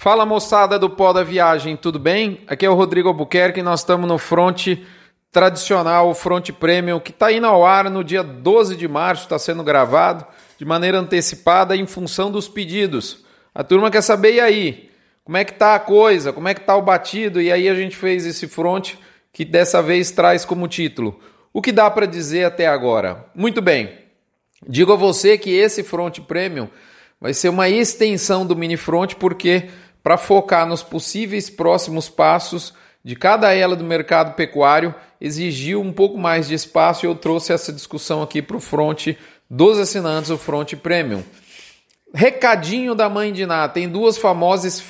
Fala moçada do Pó da Viagem, tudo bem? Aqui é o Rodrigo Albuquerque e nós estamos no Front Tradicional, o Front Premium, que está indo ao ar no dia 12 de março, está sendo gravado de maneira antecipada em função dos pedidos. A turma quer saber, e aí? Como é que tá a coisa? Como é que tá o batido? E aí a gente fez esse Front que dessa vez traz como título: o que dá para dizer até agora? Muito bem, digo a você que esse Front Premium vai ser uma extensão do Mini Front, porque para focar nos possíveis próximos passos de cada ela do mercado pecuário, exigiu um pouco mais de espaço e eu trouxe essa discussão aqui para o Front dos assinantes, o Front Premium. Recadinho da mãe de Ná, tem duas famosas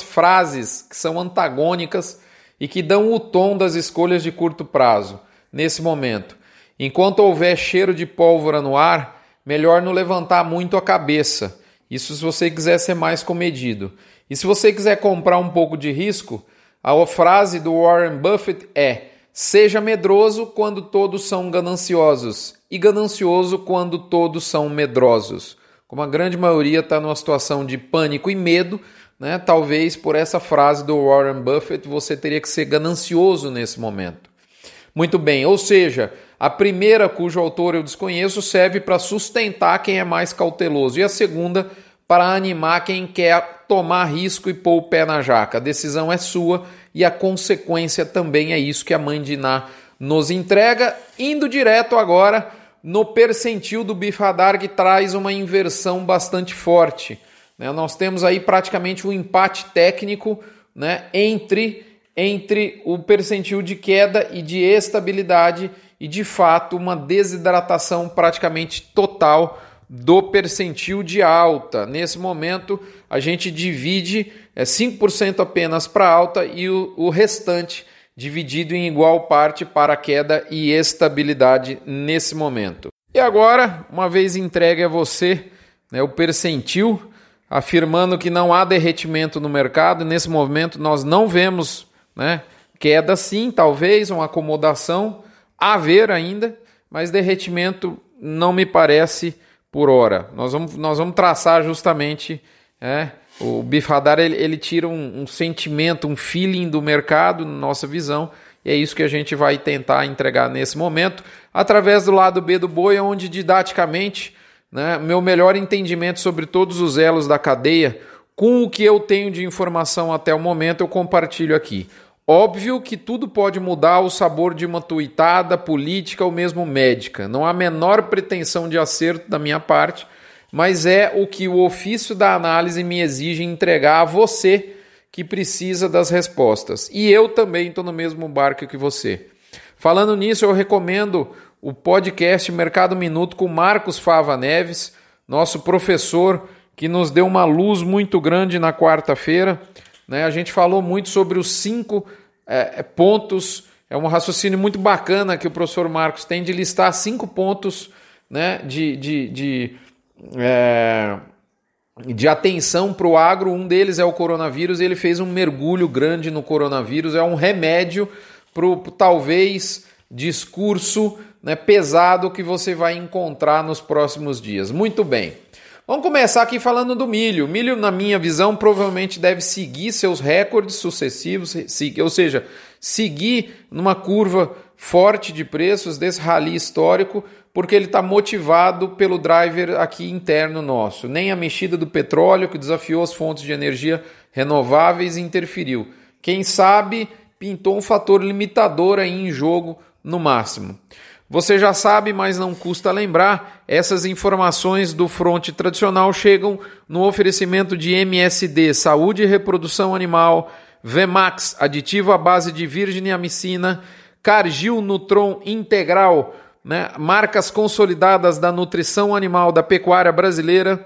frases que são antagônicas e que dão o tom das escolhas de curto prazo nesse momento. Enquanto houver cheiro de pólvora no ar, melhor não levantar muito a cabeça. Isso se você quiser ser mais comedido. E se você quiser comprar um pouco de risco, a frase do Warren Buffett é: seja medroso quando todos são gananciosos e ganancioso quando todos são medrosos. Como a grande maioria está numa situação de pânico e medo, né? Talvez por essa frase do Warren Buffett você teria que ser ganancioso nesse momento. Muito bem, ou seja, a primeira, cujo autor eu desconheço, serve para sustentar quem é mais cauteloso. E a segunda, para animar quem quer tomar risco e pôr o pé na jaca. A decisão é sua e a consequência também é isso que a mãe de Ná nos entrega. Indo direto agora no percentil do Bifadar, que traz uma inversão bastante forte. Nós temos aí praticamente um empate técnico, né, entre o percentil de queda e de estabilidade, e de fato uma desidratação praticamente total do percentil de alta. Nesse momento a gente divide 5% apenas para alta e o restante dividido em igual parte para queda e estabilidade nesse momento. E agora, uma vez entregue a você, né, o percentil, afirmando que não há derretimento no mercado, nesse momento nós não vemos, né, queda sim, talvez uma acomodação, haver ainda, mas derretimento não me parece por hora. Nós vamos traçar justamente, o Bifadar ele tira um sentimento, um feeling do mercado, nossa visão, e é isso que a gente vai tentar entregar nesse momento, através do lado B do boi, onde didaticamente, né, meu melhor entendimento sobre todos os elos da cadeia, com o que eu tenho de informação até o momento, eu compartilho aqui. Óbvio que tudo pode mudar o sabor de uma tuitada, política ou mesmo médica. Não há a menor pretensão de acerto da minha parte, mas é o que o ofício da análise me exige entregar a você que precisa das respostas. E eu também estou no mesmo barco que você. Falando nisso, eu recomendo o podcast Mercado Minuto com Marcos Fava Neves, nosso professor que nos deu uma luz muito grande na quarta-feira. A gente falou muito sobre os 5 pontos, é um raciocínio muito bacana que o professor Marcos tem de listar 5 pontos, né, de atenção para o agro. Um deles é o coronavírus, ele fez um mergulho grande no coronavírus, é um remédio para o talvez discurso, né, pesado que você vai encontrar nos próximos dias. Muito bem. Vamos começar aqui falando do milho. O milho, na minha visão, provavelmente deve seguir seus recordes sucessivos, ou seja, seguir numa curva forte de preços desse rally histórico, porque ele está motivado pelo driver aqui interno nosso. Nem a mexida do petróleo, que desafiou as fontes de energia renováveis, interferiu. Quem sabe pintou um fator limitador aí em jogo no máximo. Você já sabe, mas não custa lembrar, essas informações do Front Tradicional chegam no oferecimento de MSD, Saúde e Reprodução Animal, VMAX, aditivo à base de virginiamicina, Cargill Nutron Integral, né, marcas consolidadas da nutrição animal da pecuária brasileira,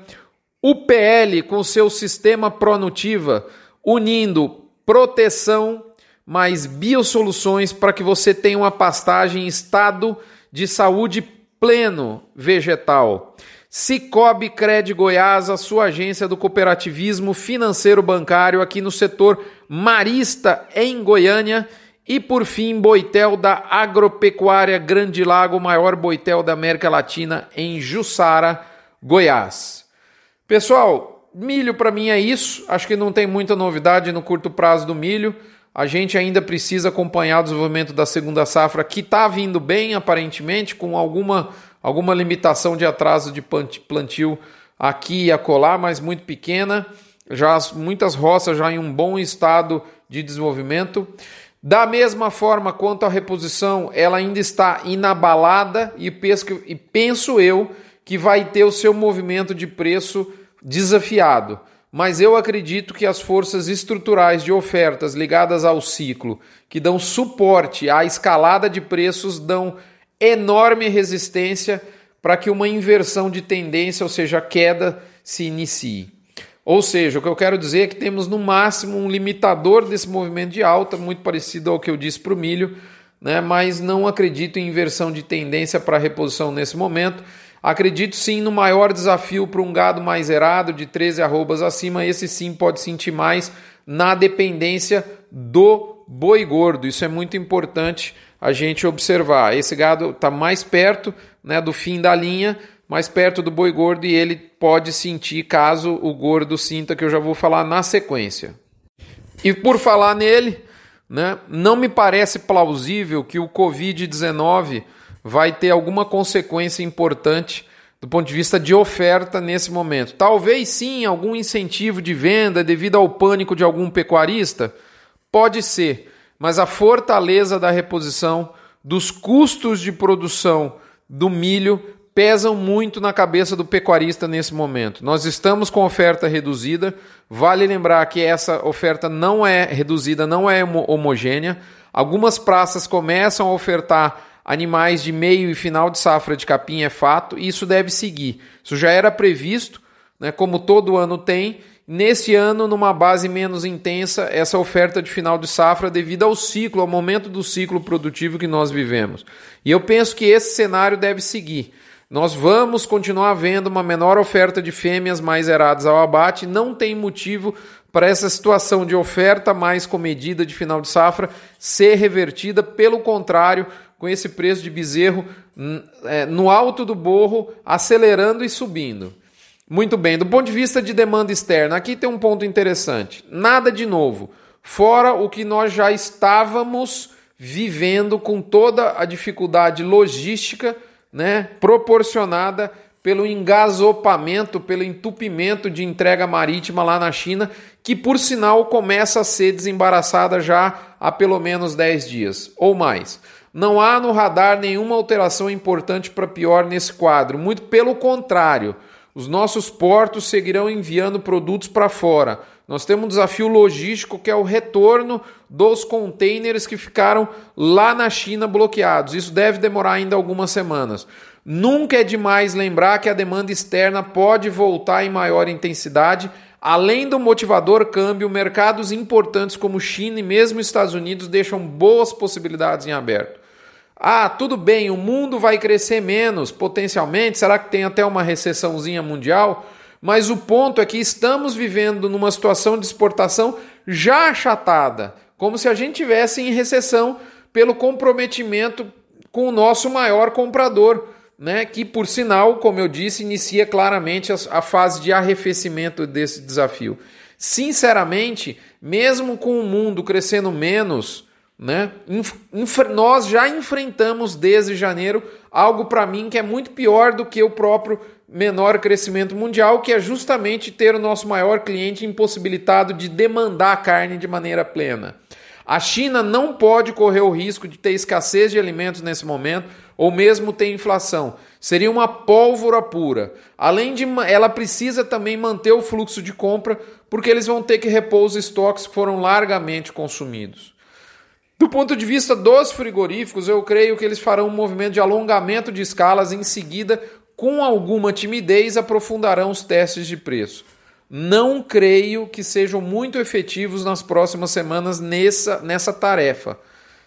UPL com seu sistema Pronutiva, unindo proteção mais biosoluções para que você tenha uma pastagem em estado de saúde pleno vegetal. Cicobi Cred Goiás, a sua agência do cooperativismo financeiro bancário aqui no setor marista em Goiânia. E por fim, boitel da Agropecuária Grande Lago, o maior boitel da América Latina em Jussara, Goiás. Pessoal, milho para mim é isso. Acho que não tem muita novidade no curto prazo do milho. A gente ainda precisa acompanhar o desenvolvimento da segunda safra, que está vindo bem, aparentemente, com alguma limitação de atraso de plantio aqui e acolá, mas muito pequena. Já muitas roças já em um bom estado de desenvolvimento. Da mesma forma, quanto à reposição, ela ainda está inabalada e penso eu que vai ter o seu movimento de preço desafiado. Mas eu acredito que as forças estruturais de ofertas ligadas ao ciclo, que dão suporte à escalada de preços, dão enorme resistência para que uma inversão de tendência, ou seja, a queda, se inicie. Ou seja, o que eu quero dizer é que temos no máximo um limitador desse movimento de alta, muito parecido ao que eu disse para o milho, né? Mas não acredito em inversão de tendência para reposição nesse momento. Acredito sim no maior desafio para um gado mais erado, de 13 arrobas acima. Esse sim pode sentir mais na dependência do boi gordo. Isso é muito importante a gente observar. Esse gado está mais perto, né, do fim da linha, mais perto do boi gordo, e ele pode sentir caso o gordo sinta, que eu já vou falar na sequência. E por falar nele, né, não me parece plausível que o Covid-19... vai ter alguma consequência importante do ponto de vista de oferta nesse momento. Talvez sim, algum incentivo de venda devido ao pânico de algum pecuarista? Pode ser, mas a fortaleza da reposição dos custos de produção do milho pesam muito na cabeça do pecuarista nesse momento. Nós estamos com oferta reduzida, vale lembrar que essa oferta não é reduzida, não é homogênea. Algumas praças começam a ofertar animais de meio e final de safra de capim, é fato, e isso deve seguir. Isso já era previsto, né, como todo ano tem. Neste ano, numa base menos intensa, essa oferta de final de safra devido ao ciclo, ao momento do ciclo produtivo que nós vivemos. E eu penso que esse cenário deve seguir. Nós vamos continuar vendo uma menor oferta de fêmeas mais eradas ao abate. Não tem motivo para essa situação de oferta mais comedida de final de safra ser revertida. Pelo contrário, com esse preço de bezerro no alto do borro, acelerando e subindo. Muito bem, do ponto de vista de demanda externa, aqui tem um ponto interessante. Nada de novo, fora o que nós já estávamos vivendo com toda a dificuldade logística, né, proporcionada pelo engasopamento, pelo entupimento de entrega marítima lá na China, que por sinal começa a ser desembaraçada já há pelo menos 10 dias ou mais. Não há no radar nenhuma alteração importante para pior nesse quadro. Muito pelo contrário, os nossos portos seguirão enviando produtos para fora. Nós temos um desafio logístico que é o retorno dos contêineres que ficaram lá na China bloqueados. Isso deve demorar ainda algumas semanas. Nunca é demais lembrar que a demanda externa pode voltar em maior intensidade. Além do motivador câmbio, mercados importantes como China e mesmo Estados Unidos deixam boas possibilidades em aberto. Ah, tudo bem, o mundo vai crescer menos, potencialmente, será que tem até uma recessãozinha mundial? Mas o ponto é que estamos vivendo numa situação de exportação já achatada, como se a gente estivesse em recessão pelo comprometimento com o nosso maior comprador, né? Que, por sinal, como eu disse, inicia claramente a fase de arrefecimento desse desafio. Sinceramente, mesmo com o mundo crescendo menos, né, nós já enfrentamos desde janeiro algo para mim que é muito pior do que o próprio menor crescimento mundial, que é justamente ter o nosso maior cliente impossibilitado de demandar carne de maneira plena. A China não pode correr o risco de ter escassez de alimentos nesse momento ou mesmo ter inflação. Seria uma pólvora pura. Além de ela precisa também manter o fluxo de compra, porque eles vão ter que repor os estoques que foram largamente consumidos. Do ponto de vista dos frigoríficos, eu creio que eles farão um movimento de alongamento de escalas, em seguida, com alguma timidez, aprofundarão os testes de preço. Não creio que sejam muito efetivos nas próximas semanas nessa tarefa.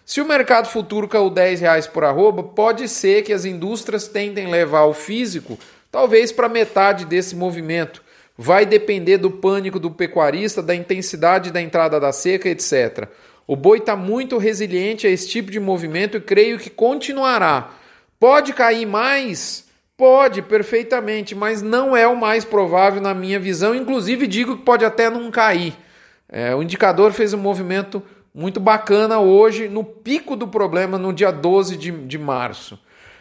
Se o mercado futuro caiu R$10 por arroba, pode ser que as indústrias tentem levar o físico talvez para metade desse movimento. Vai depender do pânico do pecuarista, da intensidade da entrada da seca, etc. O boi está muito resiliente a esse tipo de movimento e creio que continuará. Pode cair mais? Pode, perfeitamente, mas não é o mais provável na minha visão. Inclusive digo que pode até não cair. O indicador fez um movimento muito bacana hoje, no pico do problema, no dia 12 de março.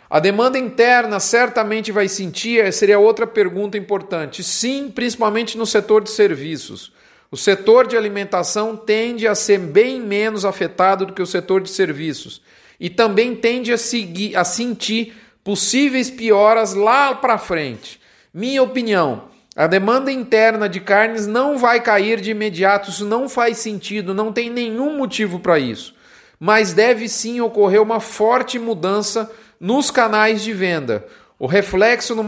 A demanda interna certamente vai sentir, seria outra pergunta importante. Sim, principalmente no setor de serviços. O setor de alimentação tende a ser bem menos afetado do que o setor de serviços. E também tende a sentir possíveis pioras lá para frente. Minha opinião, a demanda interna de carnes não vai cair de imediato, isso não faz sentido, não tem nenhum motivo para isso. Mas deve sim ocorrer uma forte mudança nos canais de venda. O reflexo no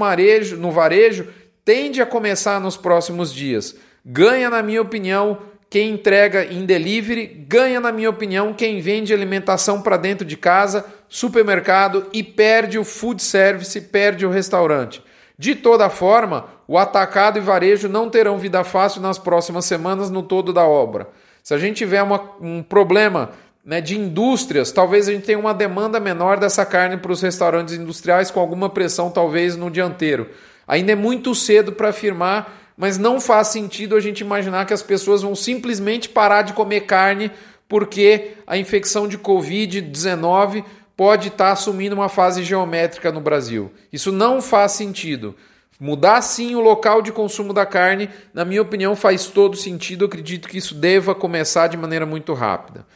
varejo tende a começar nos próximos dias. Ganha, na minha opinião, quem entrega em delivery, ganha, na minha opinião, quem vende alimentação para dentro de casa, supermercado, e perde o food service, perde o restaurante. De toda forma, o atacado e varejo não terão vida fácil nas próximas semanas no todo da obra. Se a gente tiver um problema, né, de indústrias, talvez a gente tenha uma demanda menor dessa carne para os restaurantes industriais, com alguma pressão talvez no dianteiro. Ainda é muito cedo para afirmar, mas não faz sentido a gente imaginar que as pessoas vão simplesmente parar de comer carne porque a infecção de Covid-19 pode estar assumindo uma fase geométrica no Brasil. Isso não faz sentido. Mudar sim o local de consumo da carne, na minha opinião, faz todo sentido. Eu acredito que isso deva começar de maneira muito rápida.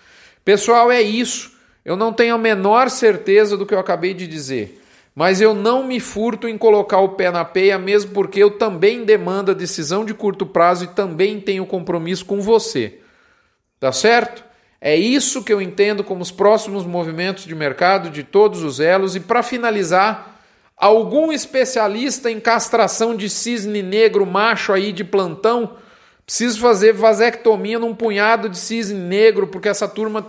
Pessoal, é isso. Eu não tenho a menor certeza do que eu acabei de dizer, mas eu não me furto em colocar o pé na peia, mesmo porque eu também demando a decisão de curto prazo e também tenho compromisso com você. Tá certo? É isso que eu entendo como os próximos movimentos de mercado de todos os elos. E para finalizar, algum especialista em castração de cisne negro macho aí de plantão? Preciso fazer vasectomia num punhado de cisne negro porque essa turma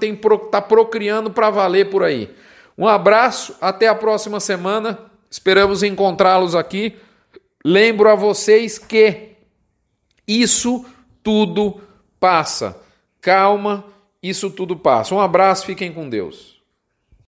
tá procriando para valer por aí. Um abraço, até a próxima semana. Esperamos encontrá-los aqui. Lembro a vocês que isso tudo passa. Calma. Isso tudo passa. Um abraço, fiquem com Deus.